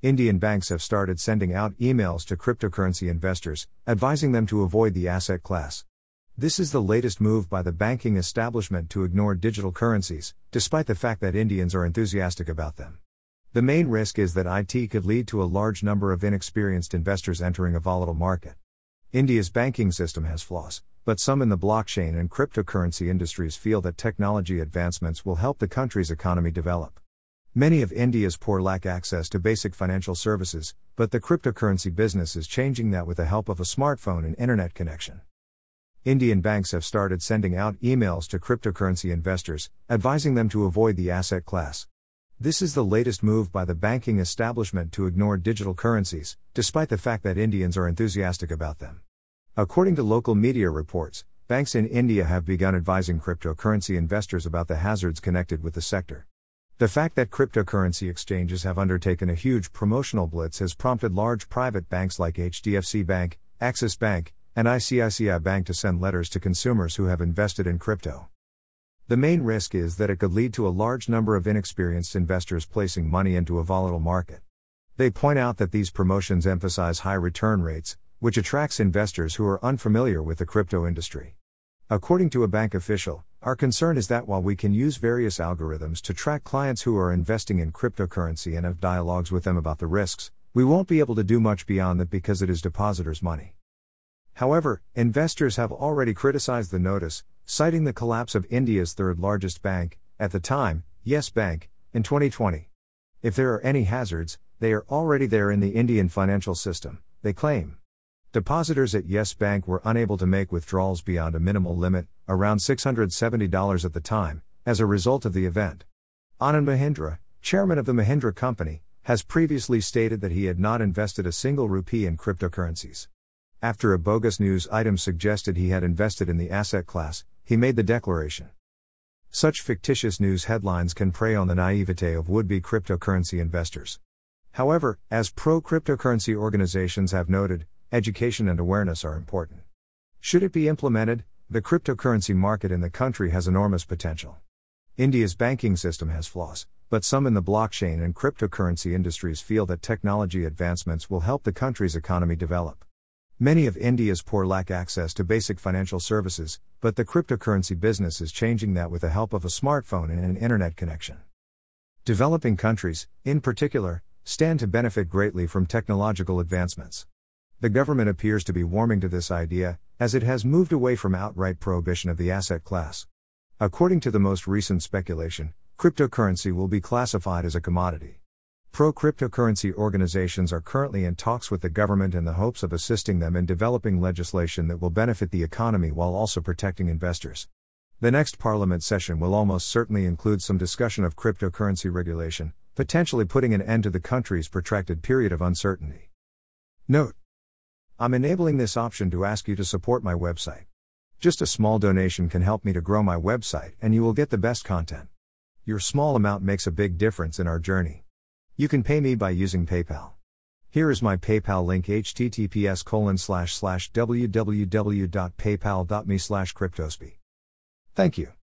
Indian banks have started sending out emails to cryptocurrency investors, advising them to avoid the asset class. This is the latest move by the banking establishment to ignore digital currencies, despite the fact that Indians are enthusiastic about them. The main risk is that it could lead to a large number of inexperienced investors entering a volatile market. India's banking system has flaws, but some in the blockchain and cryptocurrency industries feel that technology advancements will help the country's economy develop. Many of India's poor lack access to basic financial services, but the cryptocurrency business is changing that with the help of a smartphone and internet connection. Indian banks have started sending out emails to cryptocurrency investors, advising them to avoid the asset class. This is the latest move by the banking establishment to ignore digital currencies, despite the fact that Indians are enthusiastic about them. According to local media reports, banks in India have begun advising cryptocurrency investors about the hazards connected with the sector. The fact that cryptocurrency exchanges have undertaken a huge promotional blitz has prompted large private banks like HDFC Bank, Axis Bank, and ICICI Bank to send letters to consumers who have invested in crypto. The main risk is that it could lead to a large number of inexperienced investors placing money into a volatile market. They point out that these promotions emphasize high return rates, which attracts investors who are unfamiliar with the crypto industry. According to a bank official, our concern is that while we can use various algorithms to track clients who are investing in cryptocurrency and have dialogues with them about the risks, we won't be able to do much beyond that because it is depositors' money. However, investors have already criticized the notice, citing the collapse of India's third-largest bank, at the time, Yes Bank, in 2020. If there are any hazards, they are already there in the Indian financial system, they claim. Depositors at Yes Bank were unable to make withdrawals beyond a minimal limit, around $670 at the time, as a result of the event. Anand Mahindra, chairman of the Mahindra Company, has previously stated that he had not invested a single rupee in cryptocurrencies. After a bogus news item suggested he had invested in the asset class, he made the declaration. Such fictitious news headlines can prey on the naivete of would-be cryptocurrency investors. However, as pro-cryptocurrency organizations have noted, education and awareness are important. Should it be implemented, the cryptocurrency market in the country has enormous potential. India's banking system has flaws, but some in the blockchain and cryptocurrency industries feel that technology advancements will help the country's economy develop. Many of India's poor lack access to basic financial services, but the cryptocurrency business is changing that with the help of a smartphone and an internet connection. Developing countries, in particular, stand to benefit greatly from technological advancements. The government appears to be warming to this idea, as it has moved away from outright prohibition of the asset class. According to the most recent speculation, cryptocurrency will be classified as a commodity. Pro-cryptocurrency organizations are currently in talks with the government in the hopes of assisting them in developing legislation that will benefit the economy while also protecting investors. The next parliament session will almost certainly include some discussion of cryptocurrency regulation, potentially putting an end to the country's protracted period of uncertainty. Note: I'm enabling this option to ask you to support my website. Just a small donation can help me to grow my website and you will get the best content. Your small amount makes a big difference in our journey. You can pay me by using PayPal. Here is my PayPal link: https://www.paypal.me/cryptospi. Thank you.